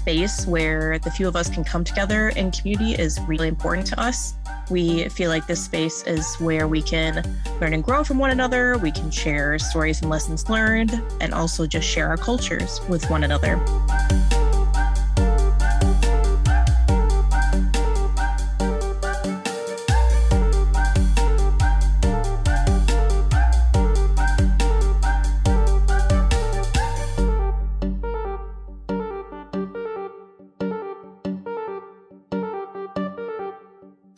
space where the few of us can come together in community is really important to us. We feel like this space is where we can learn and grow from one another. We can share stories and lessons learned, and also just share our cultures with one another.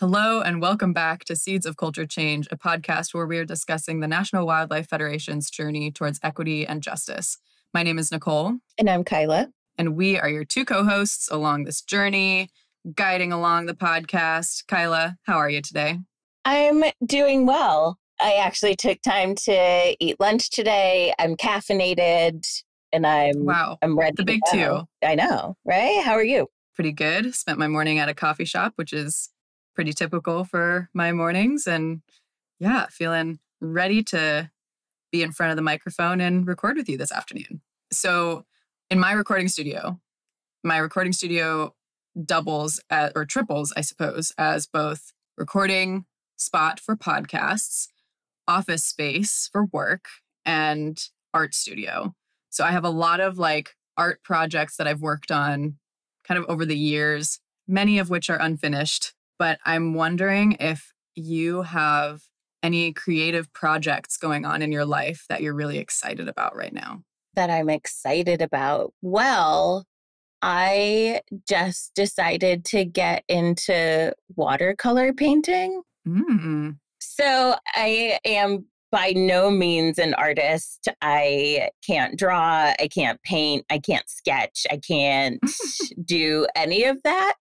Hello and welcome back to Seeds of Culture Change, a podcast where we are discussing the National Wildlife Federation's journey towards equity and justice. My name is Nicole. And I'm Kyla. And we are your two co-hosts along this journey, guiding along the podcast. Kyla, how are you today? I'm doing well. I actually took time to eat lunch today. I'm caffeinated and I'm ready to go. The big two. I know, right? How are you? Pretty good. Spent my morning at a coffee shop, which is pretty typical for my mornings, and yeah, feeling ready to be in front of the microphone and record with you this afternoon. So in my recording studio doubles at, or triples, I suppose, as both recording spot for podcasts, office space for work, and art studio. So I have a lot of art projects that I've worked on kind of over the years, many of which are unfinished. But I'm wondering if you have any creative projects going on in your life that you're really excited about right now. That I'm excited about? Well, I just decided to get into watercolor painting. Mm. So I am by no means an artist. I can't draw, I can't paint, I can't sketch, I can't do any of that.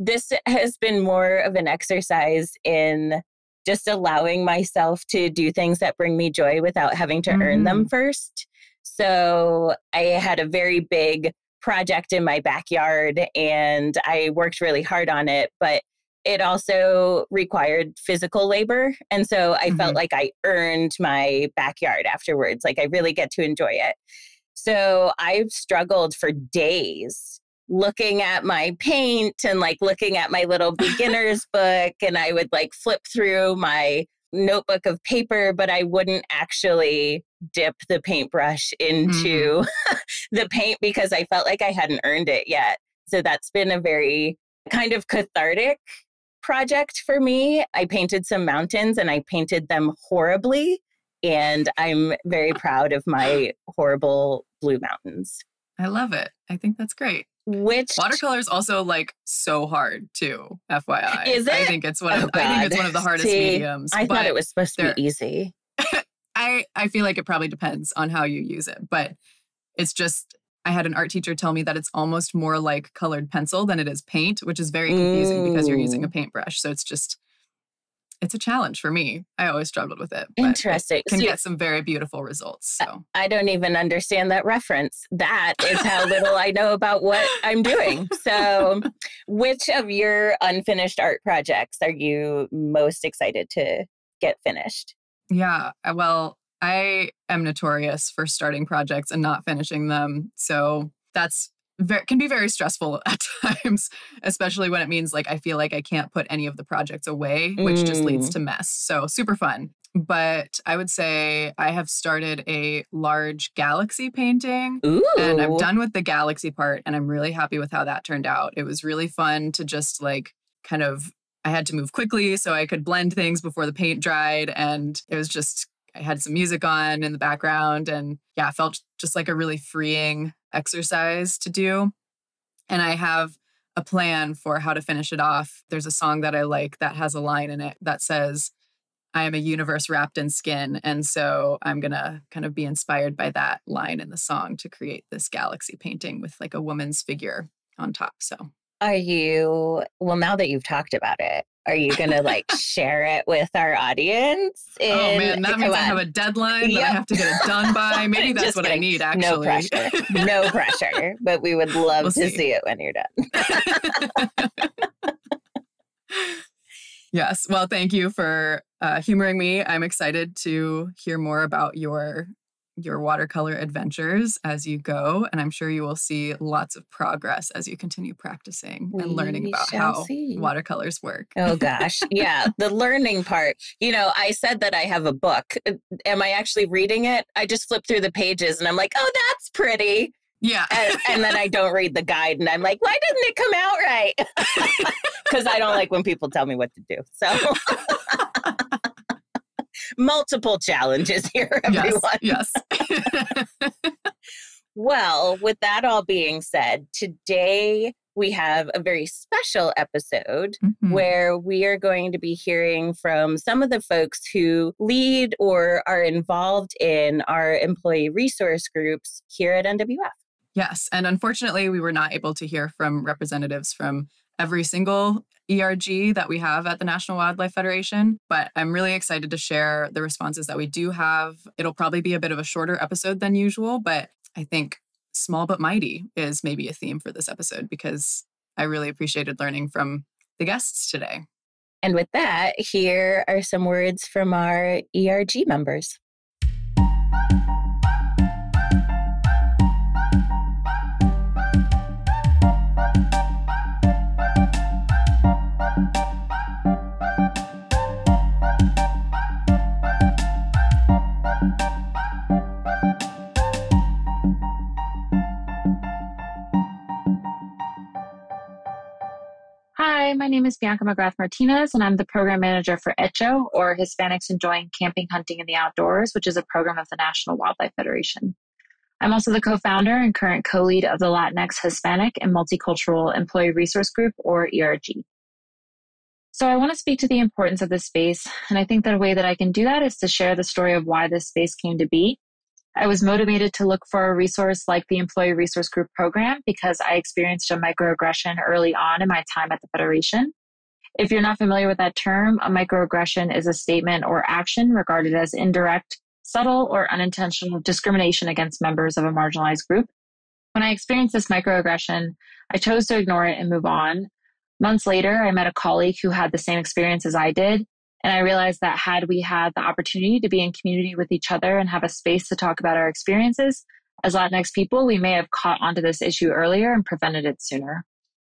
This has been more of an exercise in just allowing myself to do things that bring me joy without having to earn them first. So I had a very big project in my backyard and I worked really hard on it, but it also required physical labor. And so I felt like I earned my backyard afterwards. Like I really get to enjoy it. So I've struggled for days looking at my paint and looking at my little beginner's book, and I would flip through my notebook of paper, but I wouldn't actually dip the paintbrush into the paint because I felt like I hadn't earned it yet. So that's been a very kind of cathartic project for me. I painted some mountains and I painted them horribly, and I'm very proud of my horrible blue mountains. I love it. I think that's great. Which watercolor is also so hard too, FYI. Is it? I think it's one of the hardest mediums. I thought it was supposed to be easy. I feel like it probably depends on how you use it, but it's just, I had an art teacher tell me that it's almost more like colored pencil than it is paint, which is very confusing because you're using a paintbrush. So it's a challenge for me. I always struggled with it. Interesting. It can get some very beautiful results. So I don't even understand that reference. That is how little I know about what I'm doing. So which of your unfinished art projects are you most excited to get finished? Yeah, well, I am notorious for starting projects and not finishing them. So that's can be very stressful at times, especially when it means I feel like I can't put any of the projects away, which just leads to mess. So super fun. But I would say I have started a large galaxy painting. Ooh. And I'm done with the galaxy part. And I'm really happy with how that turned out. It was really fun to just I had to move quickly so I could blend things before the paint dried. And it was just, I had some music on in the background, and yeah, felt just like a really freeing exercise to do. And I have a plan for how to finish it off. There's a song that I like that has a line in it that says, I am a universe wrapped in skin. And so I'm going to kind of be inspired by that line in the song to create this galaxy painting with a woman's figure on top. So are you, well, now that you've talked about it, are you going to share it with our audience? Oh man, that means I have a deadline that I have to get it done by. Maybe that's what I need, actually. No pressure. No pressure. But we would love to see it when you're done. Yes. Well, thank you for humoring me. I'm excited to hear more about your your watercolor adventures as you go, and I'm sure you will see lots of progress as you continue practicing and learning about how watercolors work. Oh gosh, yeah, the learning part. You know, I said that I have a book. Am I actually reading it? I just flip through the pages and I'm like, oh, that's pretty. Yeah. and then I don't read the guide and I'm like, why didn't it come out right? Because I don't like when people tell me what to do. So multiple challenges here, everyone. Yes. Well, with that all being said, today we have a very special episode where we are going to be hearing from some of the folks who lead or are involved in our employee resource groups here at NWF. Yes. And unfortunately, we were not able to hear from representatives from every single ERG that we have at the National Wildlife Federation, but I'm really excited to share the responses that we do have. It'll probably be a bit of a shorter episode than usual, but I think small but mighty is maybe a theme for this episode because I really appreciated learning from the guests today. And with that, here are some words from our ERG members. Hi, my name is Bianca McGrath-Martinez, and I'm the program manager for ECHO, or Hispanics Enjoying Camping, Hunting, and the Outdoors, which is a program of the National Wildlife Federation. I'm also the co-founder and current co-lead of the Latinx, Hispanic, and Multicultural Employee Resource Group, or ERG. So I want to speak to the importance of this space, and I think that a way that I can do that is to share the story of why this space came to be. I was motivated to look for a resource like the Employee Resource Group program because I experienced a microaggression early on in my time at the Federation. If you're not familiar with that term, a microaggression is a statement or action regarded as indirect, subtle, or unintentional discrimination against members of a marginalized group. When I experienced this microaggression, I chose to ignore it and move on. Months later, I met a colleague who had the same experience as I did. And I realized that had we had the opportunity to be in community with each other and have a space to talk about our experiences, as Latinx people, we may have caught onto this issue earlier and prevented it sooner.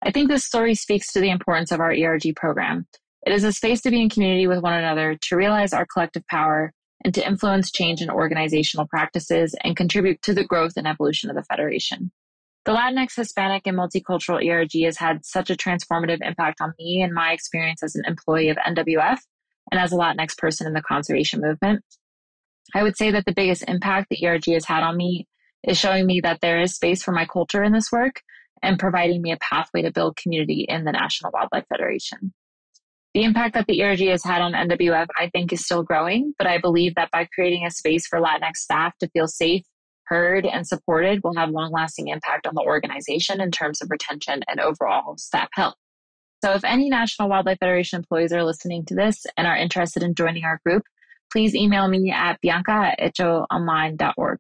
I think this story speaks to the importance of our ERG program. It is a space to be in community with one another, to realize our collective power, and to influence change in organizational practices and contribute to the growth and evolution of the Federation. The Latinx, Hispanic, and Multicultural ERG has had such a transformative impact on me and my experience as an employee of NWF, and as a Latinx person in the conservation movement. I would say that the biggest impact the ERG has had on me is showing me that there is space for my culture in this work and providing me a pathway to build community in the National Wildlife Federation. The impact that the ERG has had on NWF, I think, is still growing, but I believe that by creating a space for Latinx staff to feel safe, heard, and supported will have long-lasting impact on the organization in terms of retention and overall staff health. So if any National Wildlife Federation employees are listening to this and are interested in joining our group, please email me at bianca@echoonline.org.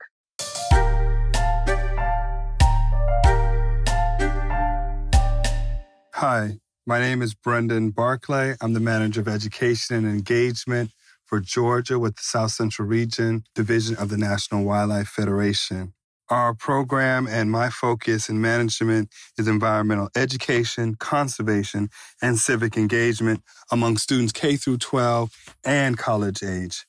Hi, my name is Brendan Barclay. I'm the Manager of Education and Engagement for Georgia with the South Central Region Division of the National Wildlife Federation. Our program and my focus in management is environmental education, conservation, and civic engagement among students K through 12 and college age.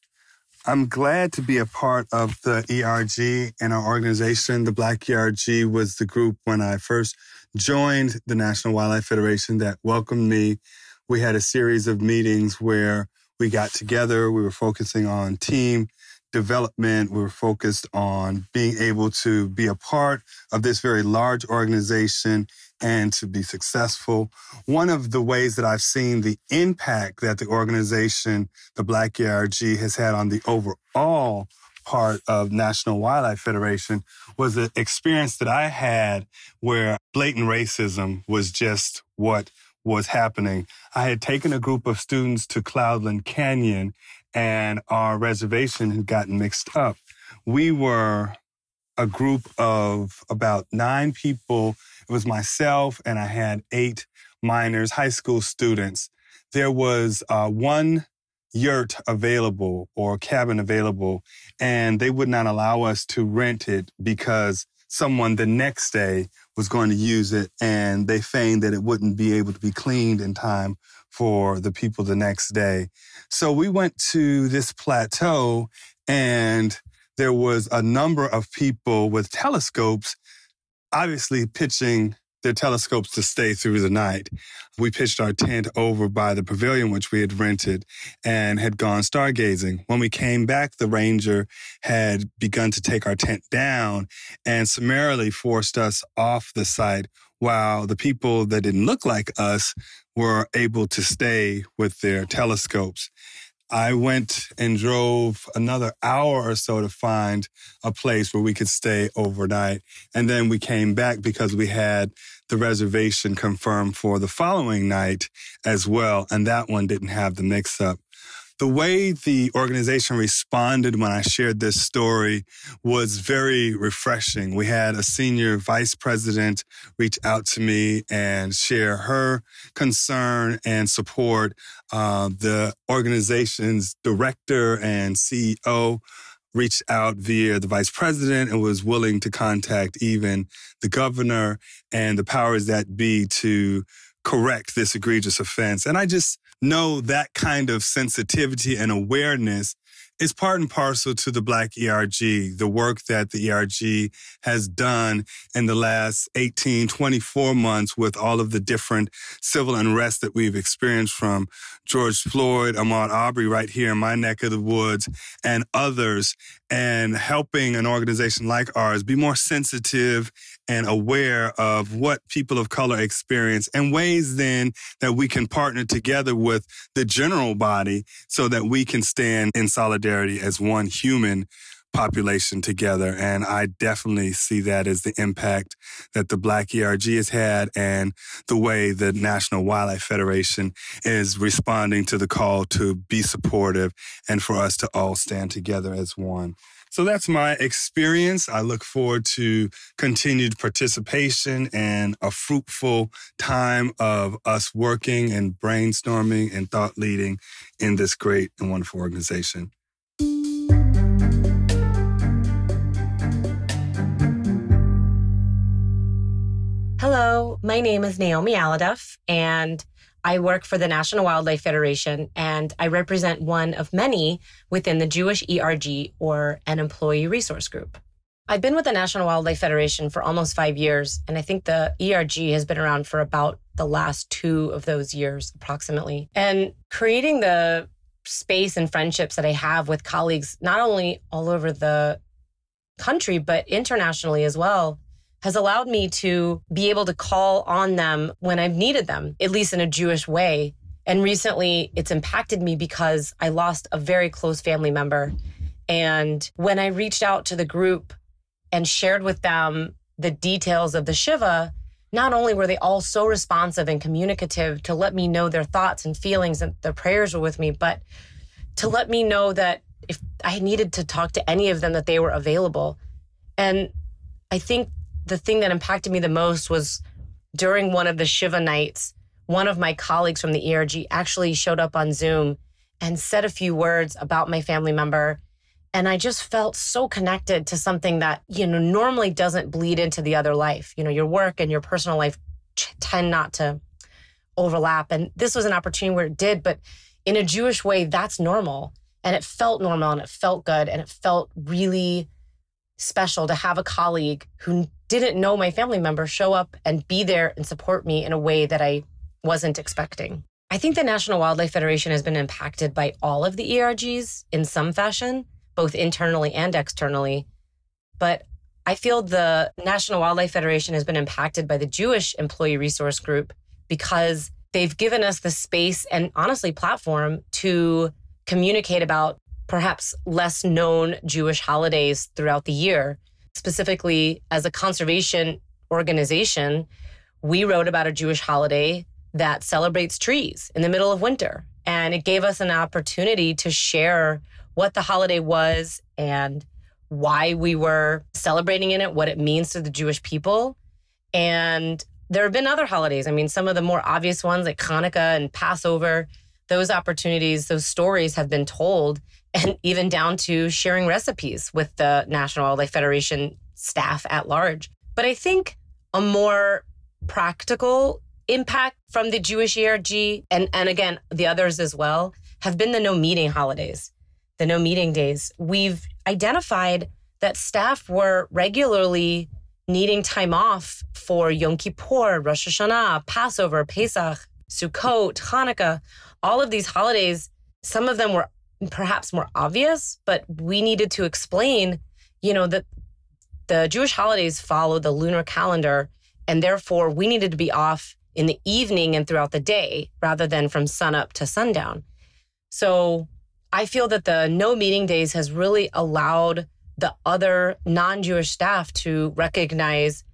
I'm glad to be a part of the ERG and our organization. The Black ERG was the group when I first joined the National Wildlife Federation that welcomed me. We had a series of meetings where we got together. We were focusing on team development. We were focused on being able to be a part of this very large organization and to be successful. One of the ways that I've seen the impact that the organization, the Black ERG, has had on the overall part of National Wildlife Federation was the experience that I had where blatant racism was just what was happening. I had taken a group of students to Cloudland Canyon and our reservation had gotten mixed up. We were a group of about 9 people. It was myself, and I had 8 minors, high school students. There was one yurt available or cabin available, and they would not allow us to rent it because someone the next day was going to use it, and they feigned that it wouldn't be able to be cleaned in time for the people the next day. So we went to this plateau, and there was a number of people with telescopes, obviously pitching their telescopes to stay through the night. We pitched our tent over by the pavilion, which we had rented, and had gone stargazing. When we came back, the ranger had begun to take our tent down and summarily forced us off the site, while the people that didn't look like us were able to stay with their telescopes. I went and drove another hour or so to find a place where we could stay overnight. And then we came back because we had the reservation confirmed for the following night as well. And that one didn't have the mix-up. The way the organization responded when I shared this story was very refreshing. We had a senior vice president reach out to me and share her concern and support. The organization's director and CEO reached out via the vice president and was willing to contact even the governor and the powers that be to correct this egregious offense. And I just know that kind of sensitivity and awareness is part and parcel to the Black ERG, the work that the ERG has done in the last 18, 24 months with all of the different civil unrest that we've experienced, from George Floyd, Ahmaud Arbery right here in my neck of the woods, and others, and helping an organization like ours be more sensitive and aware of what people of color experience, and ways then that we can partner together with the general body so that we can stand in solidarity as one human population together. And I definitely see that as the impact that the Black ERG has had, and the way the National Wildlife Federation is responding to the call to be supportive and for us to all stand together as one. So that's my experience. I look forward to continued participation and a fruitful time of us working and brainstorming and thought leading in this great and wonderful organization. Hello, my name is Naomi Aladuff, and I work for the National Wildlife Federation, and I represent one of many within the Jewish ERG, or an employee resource group. I've been with the National Wildlife Federation for almost 5 years, and I think the ERG has been around for about the last 2 of those years, approximately. And creating the space and friendships that I have with colleagues, not only all over the country, but internationally as well, has allowed me to be able to call on them when I've needed them, at least in a Jewish way. And recently, it's impacted me because I lost a very close family member. And when I reached out to the group and shared with them the details of the Shiva, not only were they all so responsive and communicative to let me know their thoughts and feelings, and their prayers were with me, but to let me know that if I needed to talk to any of them, that they were available. And I think the thing that impacted me the most was during one of the Shiva nights, one of my colleagues from the ERG actually showed up on Zoom and said a few words about my family member. And I just felt so connected to something that, normally doesn't bleed into the other life. Your work and your personal life tend not to overlap. And this was an opportunity where it did, but in a Jewish way, that's normal. And it felt normal, and it felt good, and it felt really special to have a colleague who didn't know my family member show up and be there and support me in a way that I wasn't expecting. I think the National Wildlife Federation has been impacted by all of the ERGs in some fashion, both internally and externally. But I feel the National Wildlife Federation has been impacted by the Jewish Employee Resource Group because they've given us the space and, honestly, platform to communicate about perhaps less known Jewish holidays throughout the year. Specifically, as a conservation organization, we wrote about a Jewish holiday that celebrates trees in the middle of winter. And it gave us an opportunity to share what the holiday was and why we were celebrating in it, what it means to the Jewish people. And there have been other holidays. Some of the more obvious ones like Hanukkah and Passover. those opportunities, those stories have been told, and even down to sharing recipes with the National Wildlife Federation staff at large. But I think a more practical impact from the Jewish ERG, and again, the others as well, have been the no meeting holidays, the no meeting days. We've identified that staff were regularly needing time off for Yom Kippur, Rosh Hashanah, Passover, Pesach, Sukkot, Hanukkah, all of these holidays. Some of them were perhaps more obvious, but we needed to explain, that the Jewish holidays follow the lunar calendar, and therefore we needed to be off in the evening and throughout the day rather than from sunup to sundown. So I feel that the no meeting days has really allowed the other non-Jewish staff to recognize,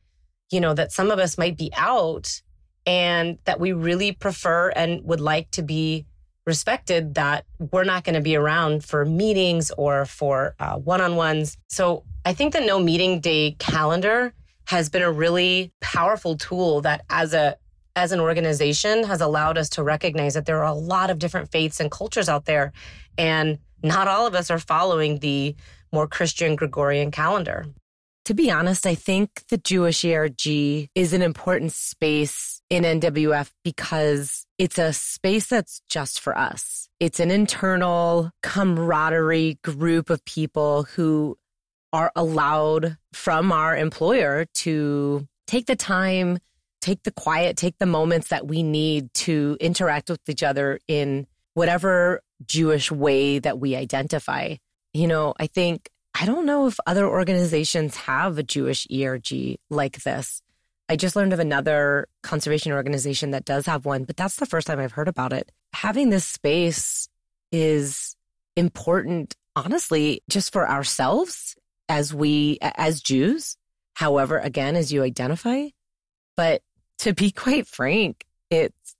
that some of us might be out and that we really prefer and would like to be respected, that we're not going to be around for meetings or for one-on-ones. So I think the no meeting day calendar has been a really powerful tool that as an organization has allowed us to recognize that there are a lot of different faiths and cultures out there, and not all of us are following the more Christian Gregorian calendar. To be honest, I think the Jewish ERG is an important space in NWF because it's a space that's just for us. It's an internal camaraderie group of people who are allowed from our employer to take the time, take the quiet, take the moments that we need to interact with each other in whatever Jewish way that we identify. I don't know if other organizations have a Jewish ERG like this. I just learned of another conservation organization that does have one, but that's the first time I've heard about it. Having this space is important, honestly, just for ourselves as Jews, however, again, as you identify. But to be quite frank, it's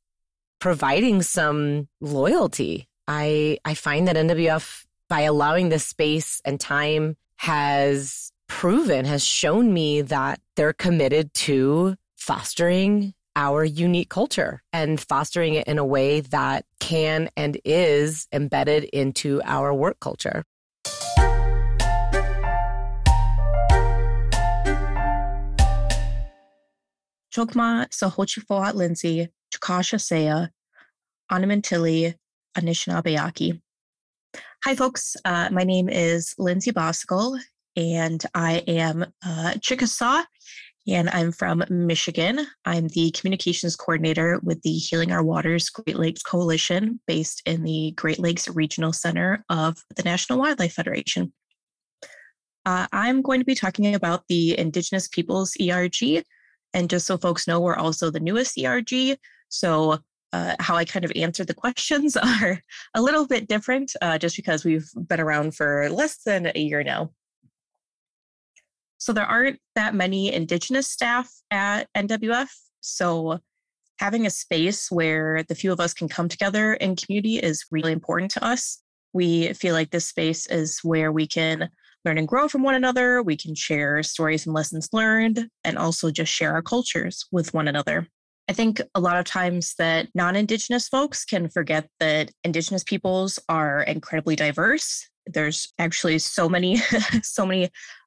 providing some loyalty. I find that NWF, by allowing this space and time, has shown me that they're committed to fostering our unique culture and fostering it in a way that can and is embedded into our work culture. Chokma Sahochifoat Lindsay, Chakasha Saya, Anamantili, Anishinaabeaki. Hi, folks. My name is Lindsay Boscal, and I am Chickasaw, and I'm from Michigan. I'm the communications coordinator with the Healing Our Waters Great Lakes Coalition, based in the Great Lakes Regional Center of the National Wildlife Federation. I'm going to be talking about the Indigenous Peoples ERG, and just so folks know, we're also the newest ERG, so how I kind of answered the questions are a little bit different, just because we've been around for less than a year now. So there aren't that many Indigenous staff at NWF. So having a space where the few of us can come together in community is really important to us. We feel like this space is where we can learn and grow from one another. We can share stories and lessons learned, and also just share our cultures with one another. I think a lot of times that non-Indigenous folks can forget that Indigenous peoples are incredibly diverse. There's actually so many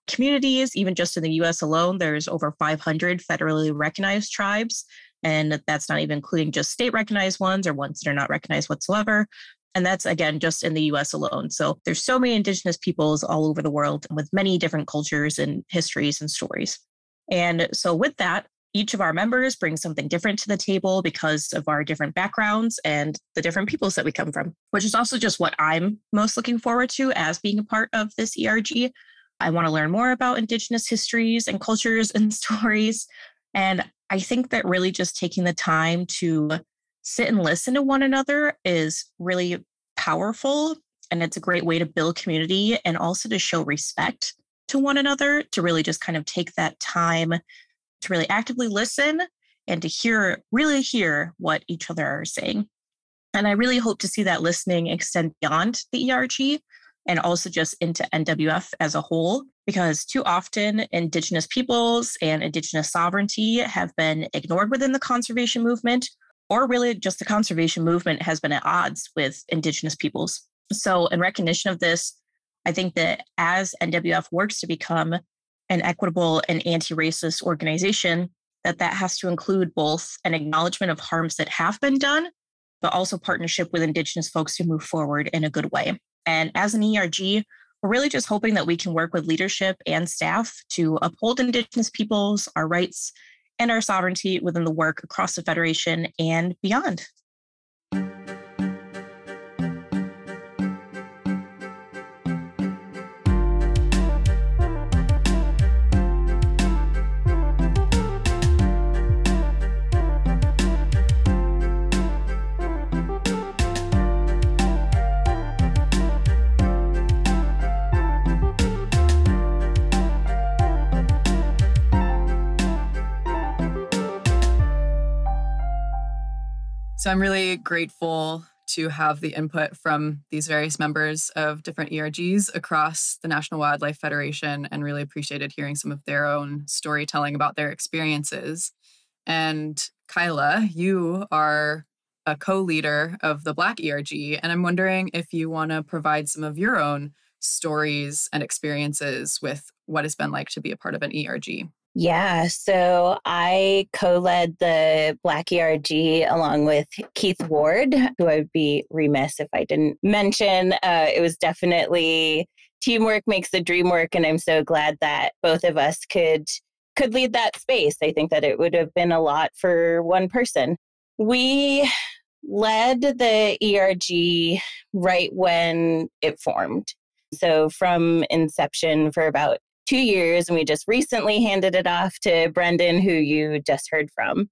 communities, even just in the U.S. alone, there's over 500 federally recognized tribes. And that's not even including just state recognized ones or ones that are not recognized whatsoever. And that's, again, just in the U.S. alone. So there's so many Indigenous peoples all over the world with many different cultures and histories and stories. And so with that, each of our members brings something different to the table because of our different backgrounds and the different peoples that we come from, which is also just what I'm most looking forward to as being a part of this ERG. I want to learn more about Indigenous histories and cultures and stories. And I think that really just taking the time to sit and listen to one another is really powerful. And it's a great way to build community and also to show respect to one another, to really just kind of take that time to really actively listen and to hear what each other are saying. And I really hope to see that listening extend beyond the ERG and also just into NWF as a whole, because too often Indigenous peoples and Indigenous sovereignty have been ignored within the conservation movement, or really just the conservation movement, has been at odds with Indigenous peoples. So in recognition of this, I think that as NWF works to become an equitable and anti-racist organization, that has to include both an acknowledgement of harms that have been done, but also partnership with Indigenous folks to move forward in a good way. And as an ERG, we're really just hoping that we can work with leadership and staff to uphold Indigenous peoples, our rights, and our sovereignty within the work across the Federation and beyond. So I'm really grateful to have the input from these various members of different ERGs across the National Wildlife Federation, and really appreciated hearing some of their own storytelling about their experiences. And Kyla, you are a co-leader of the Black ERG, and I'm wondering if you want to provide some of your own stories and experiences with what it's been like to be a part of an ERG. Yeah, so I co-led the Black ERG along with Keith Ward, who I'd be remiss if I didn't mention. It was definitely teamwork makes the dream work, and I'm so glad that both of us could lead that space. I think that it would have been a lot for one person. We led the ERG right when it formed, so from inception for about 2 years, and we just recently handed it off to Brendan, who you just heard from.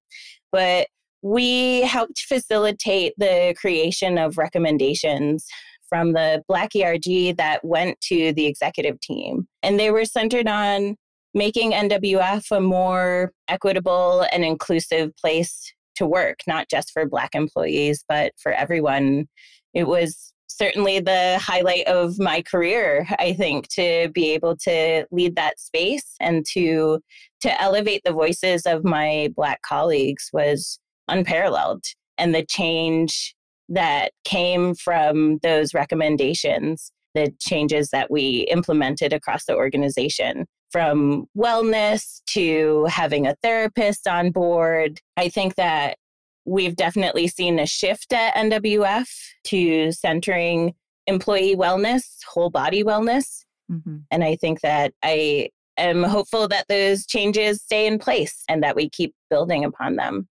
But we helped facilitate the creation of recommendations from the Black ERG that went to the executive team. And they were centered on making NWF a more equitable and inclusive place to work, not just for Black employees, but for everyone. It was certainly the highlight of my career, I think, to be able to lead that space and to elevate the voices of my Black colleagues was unparalleled. And the change that came from those recommendations, the changes that we implemented across the organization, from wellness to having a therapist on board, I think that we've definitely seen a shift at NWF to centering employee wellness, whole body wellness. Mm-hmm. And I think that I am hopeful that those changes stay in place and that we keep building upon them.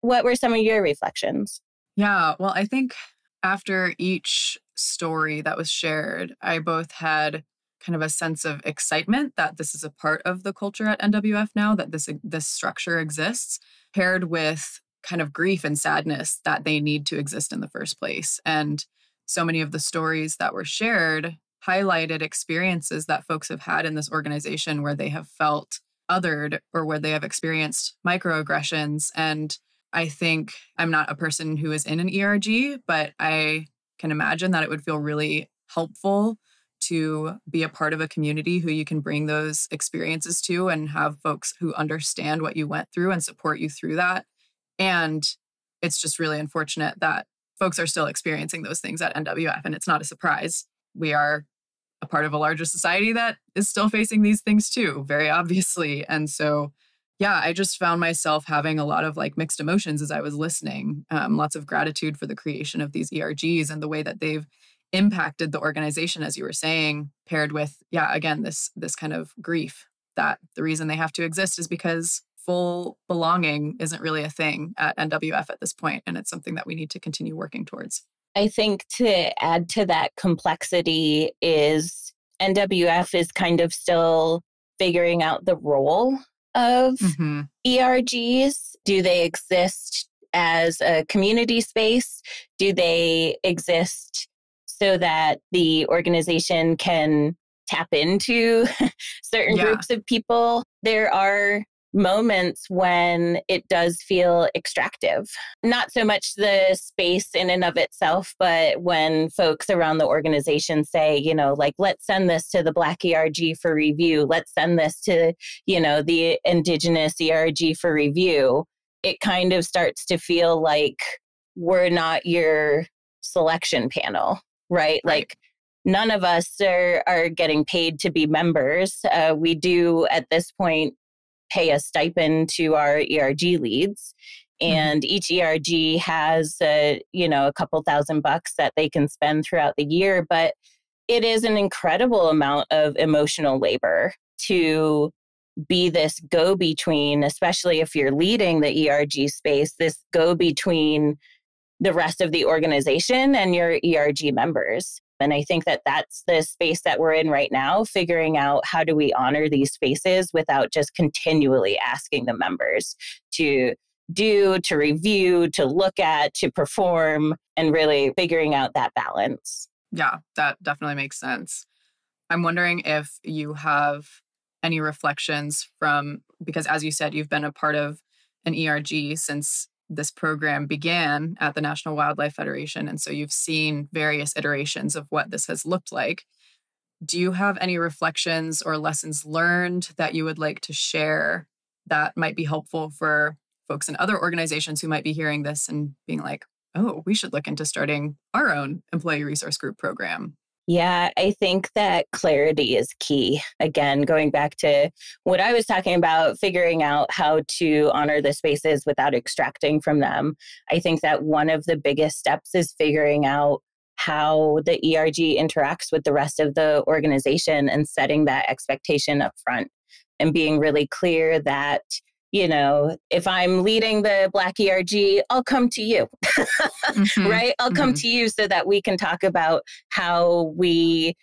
What were some of your reflections? Yeah, well, I think after each story that was shared, I both had kind of a sense of excitement that this is a part of the culture at NWF now, that this structure exists, paired with kind of grief and sadness that they need to exist in the first place. And so many of the stories that were shared highlighted experiences that folks have had in this organization where they have felt othered or where they have experienced microaggressions. And I think I'm not a person who is in an ERG, but I can imagine that it would feel really helpful to be a part of a community who you can bring those experiences to and have folks who understand what you went through and support you through that. And it's just really unfortunate that folks are still experiencing those things at NWF. And it's not a surprise. We are a part of a larger society that is still facing these things too, very obviously. And so, yeah, I just found myself having a lot of mixed emotions as I was listening. Lots of gratitude for the creation of these ERGs and the way that they've impacted the organization, as you were saying, paired with, yeah, again, this kind of grief that the reason they have to exist is because full belonging isn't really a thing at NWF at this point, and it's something that we need to continue working towards. I think to add to that complexity is NWF is kind of still figuring out the role of mm-hmm. ERGs. Do they exist as a community space? Do they exist so that the organization can tap into certain groups of people? There are moments when it does feel extractive. Not so much the space in and of itself, but when folks around the organization say, let's send this to the Black ERG for review. Let's send this to, the Indigenous ERG for review. it kind of starts to feel like we're not your selection panel, right? Like none of us are getting paid to be members. We do at this point pay a stipend to our ERG leads. And each ERG has, a couple $1,000 that they can spend throughout the year. But it is an incredible amount of emotional labor to be this go-between, especially if you're leading the ERG space, this go-between the rest of the organization and your ERG members. And I think that that's the space that we're in right now, figuring out how do we honor these spaces without just continually asking the members to review, to look at, to perform, and really figuring out that balance. Yeah, that definitely makes sense. I'm wondering if you have any reflections from, because as you said, you've been a part of an ERG since this program began at the National Wildlife Federation. And so you've seen various iterations of what this has looked like. Do you have any reflections or lessons learned that you would like to share that might be helpful for folks in other organizations who might be hearing this and being like, oh, we should look into starting our own employee resource group program? Yeah, I think that clarity is key. Again, going back to what I was talking about, figuring out how to honor the spaces without extracting from them. I think that one of the biggest steps is figuring out how the ERG interacts with the rest of the organization and setting that expectation up front and being really clear that if I'm leading the Black ERG, I'll come to you, right? I'll come to you so that we can talk about how we,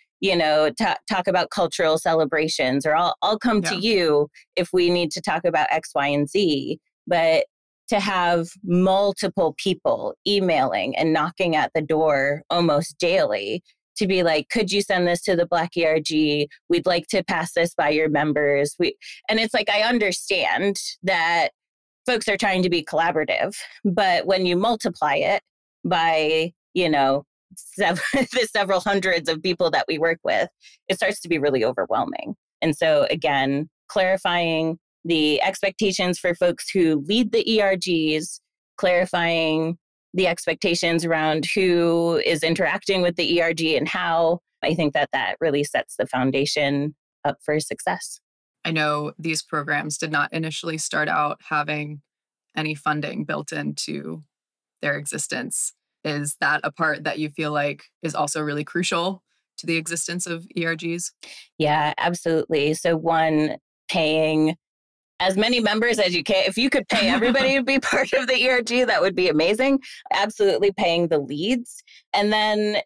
talk about cultural celebrations, or I'll come to you if we need to talk about X, Y, and Z. But to have multiple people emailing and knocking at the door almost daily to be like, could you send this to the Black ERG? We'd like to pass this by your members. And it's like, I understand that folks are trying to be collaborative, but when you multiply it by, the several hundreds of people that we work with, it starts to be really overwhelming. And so again, clarifying the expectations for folks who lead the ERGs, clarifying the expectations around who is interacting with the ERG and how. I think that really sets the foundation up for success. I know these programs did not initially start out having any funding built into their existence. Is that a part that you feel like is also really crucial to the existence of ERGs? Yeah, absolutely. So one, paying as many members as you can. If you could pay everybody to be part of the ERG, that would be amazing. Absolutely paying the leads. And then,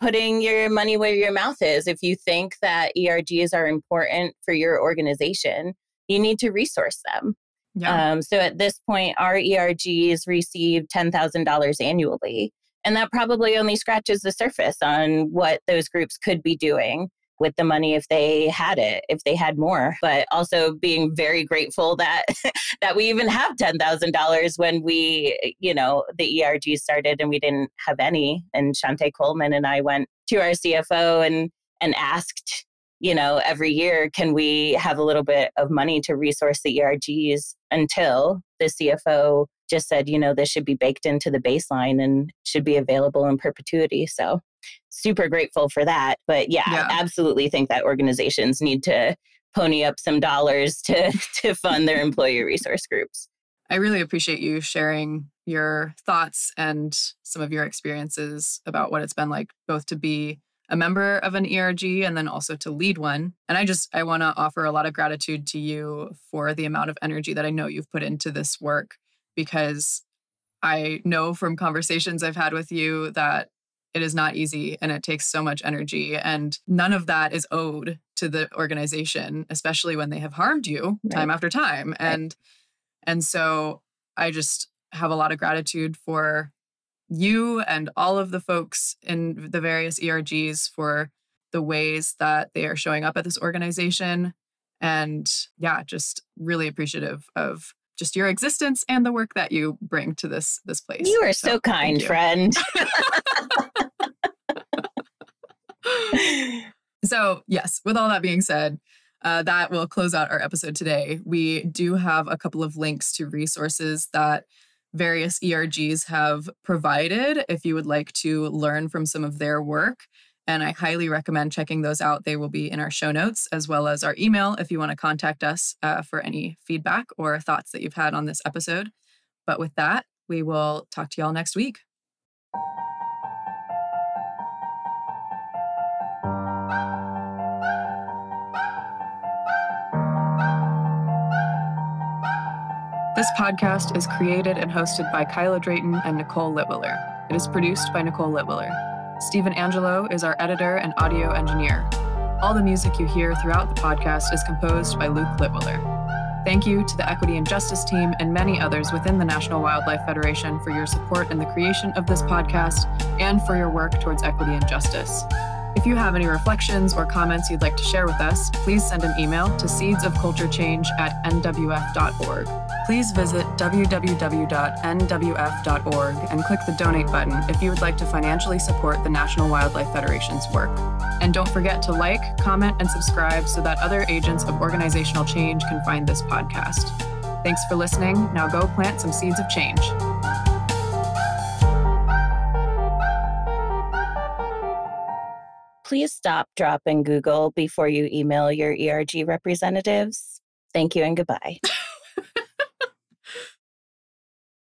putting your money where your mouth is. If you think that ERGs are important for your organization, you need to resource them. Yeah. So at this point, our ERGs receive $10,000 annually. And that probably only scratches the surface on what those groups could be doing with the money if they had it, if they had more, but also being very grateful that that we even have $10,000 when we, the ERG started and we didn't have any. And Shante Coleman and I went to our CFO and asked, every year, can we have a little bit of money to resource the ERGs, until the CFO just said, this should be baked into the baseline and should be available in perpetuity. So super grateful for that. But yeah, I absolutely think that organizations need to pony up some dollars to fund their employee resource groups. I really appreciate you sharing your thoughts and some of your experiences about what it's been like both to be a member of an ERG and then also to lead one. And I want to offer a lot of gratitude to you for the amount of energy that I know you've put into this work, because I know from conversations I've had with you that it is not easy and it takes so much energy, and none of that is owed to the organization, especially when they have harmed you time after time. Right. And so I just have a lot of gratitude for you and all of the folks in the various ERGs for the ways that they are showing up at this organization. And yeah, just really appreciative of just your existence and the work that you bring to this place. You are so kind, friend. So yes, with all that being said, That will close out our episode today. We do have a couple of links to resources that various ERGs have provided if you would like to learn from some of their work. And I highly recommend checking those out. They will be in our show notes, as well as our email if you want to contact us for any feedback or thoughts that you've had on this episode. But with that, we will talk to y'all next week. This podcast is created and hosted by Kyla Drayton and Nicole Litwiller. It is produced by Nicole Litwiller. Stephen Angelo is our editor and audio engineer. All the music you hear throughout the podcast is composed by Luke Litwiller. Thank you to the Equity and Justice team and many others within the National Wildlife Federation for your support in the creation of this podcast and for your work towards equity and justice. If you have any reflections or comments you'd like to share with us, please send an email to seedsofculturechange@nwf.org. Please visit www.nwf.org and click the donate button if you would like to financially support the National Wildlife Federation's work. And don't forget to like, comment, and subscribe so that other agents of organizational change can find this podcast. Thanks for listening. Now go plant some seeds of change. Please stop, drop, and Google before you email your ERG representatives. Thank you and goodbye.